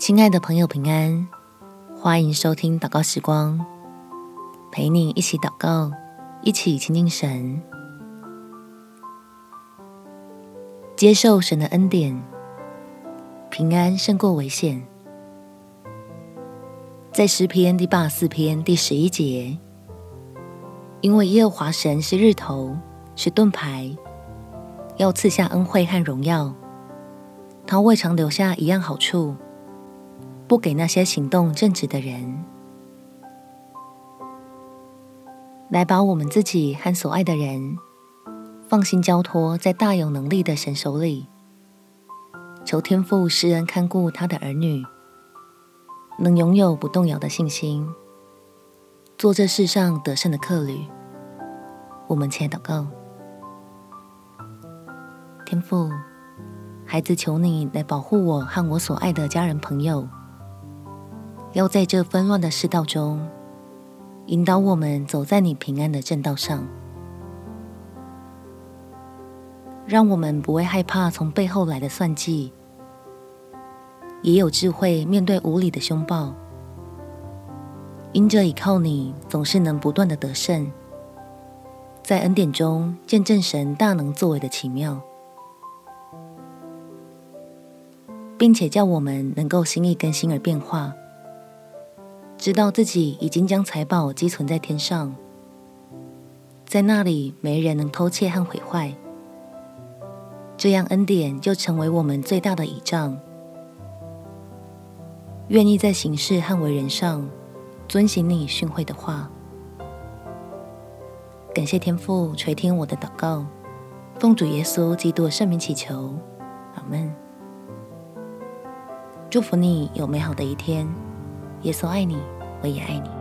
亲爱的朋友，平安，欢迎收听祷告时光，陪你一起祷告，一起亲近神，接受神的恩典。平安胜过危险。在诗篇第84篇第11节，因为耶和华神是日头，是盾牌，要赐下恩惠和荣耀，他未尝留下一样好处，不给那些行动正直的人。来把我们自己和所爱的人放心交托在大有能力的神手里，求天父施恩看顾他的儿女，能拥有不动摇的信心，做这世上得胜的客旅。我们且祷告。天父，孩子求你来保护我和我所爱的家人朋友，要在这纷乱的世道中引导我们走在你平安的正道上，让我们不会害怕从背后来的算计，也有智慧面对无理的凶暴。因着倚靠你，总是能不断的得胜，在恩典中见证神大能作为的奇妙，并且叫我们能够心意更新而变化，知道自己已经将财宝积存在天上，在那里没人能偷窃和毁坏。这样恩典就成为我们最大的倚仗，愿意在行事和为人上遵行你训诲的话。感谢天父垂听我的祷告，奉主耶稣基督的圣名祈求，阿们。祝福你有美好的一天，耶稣爱你，我也爱你。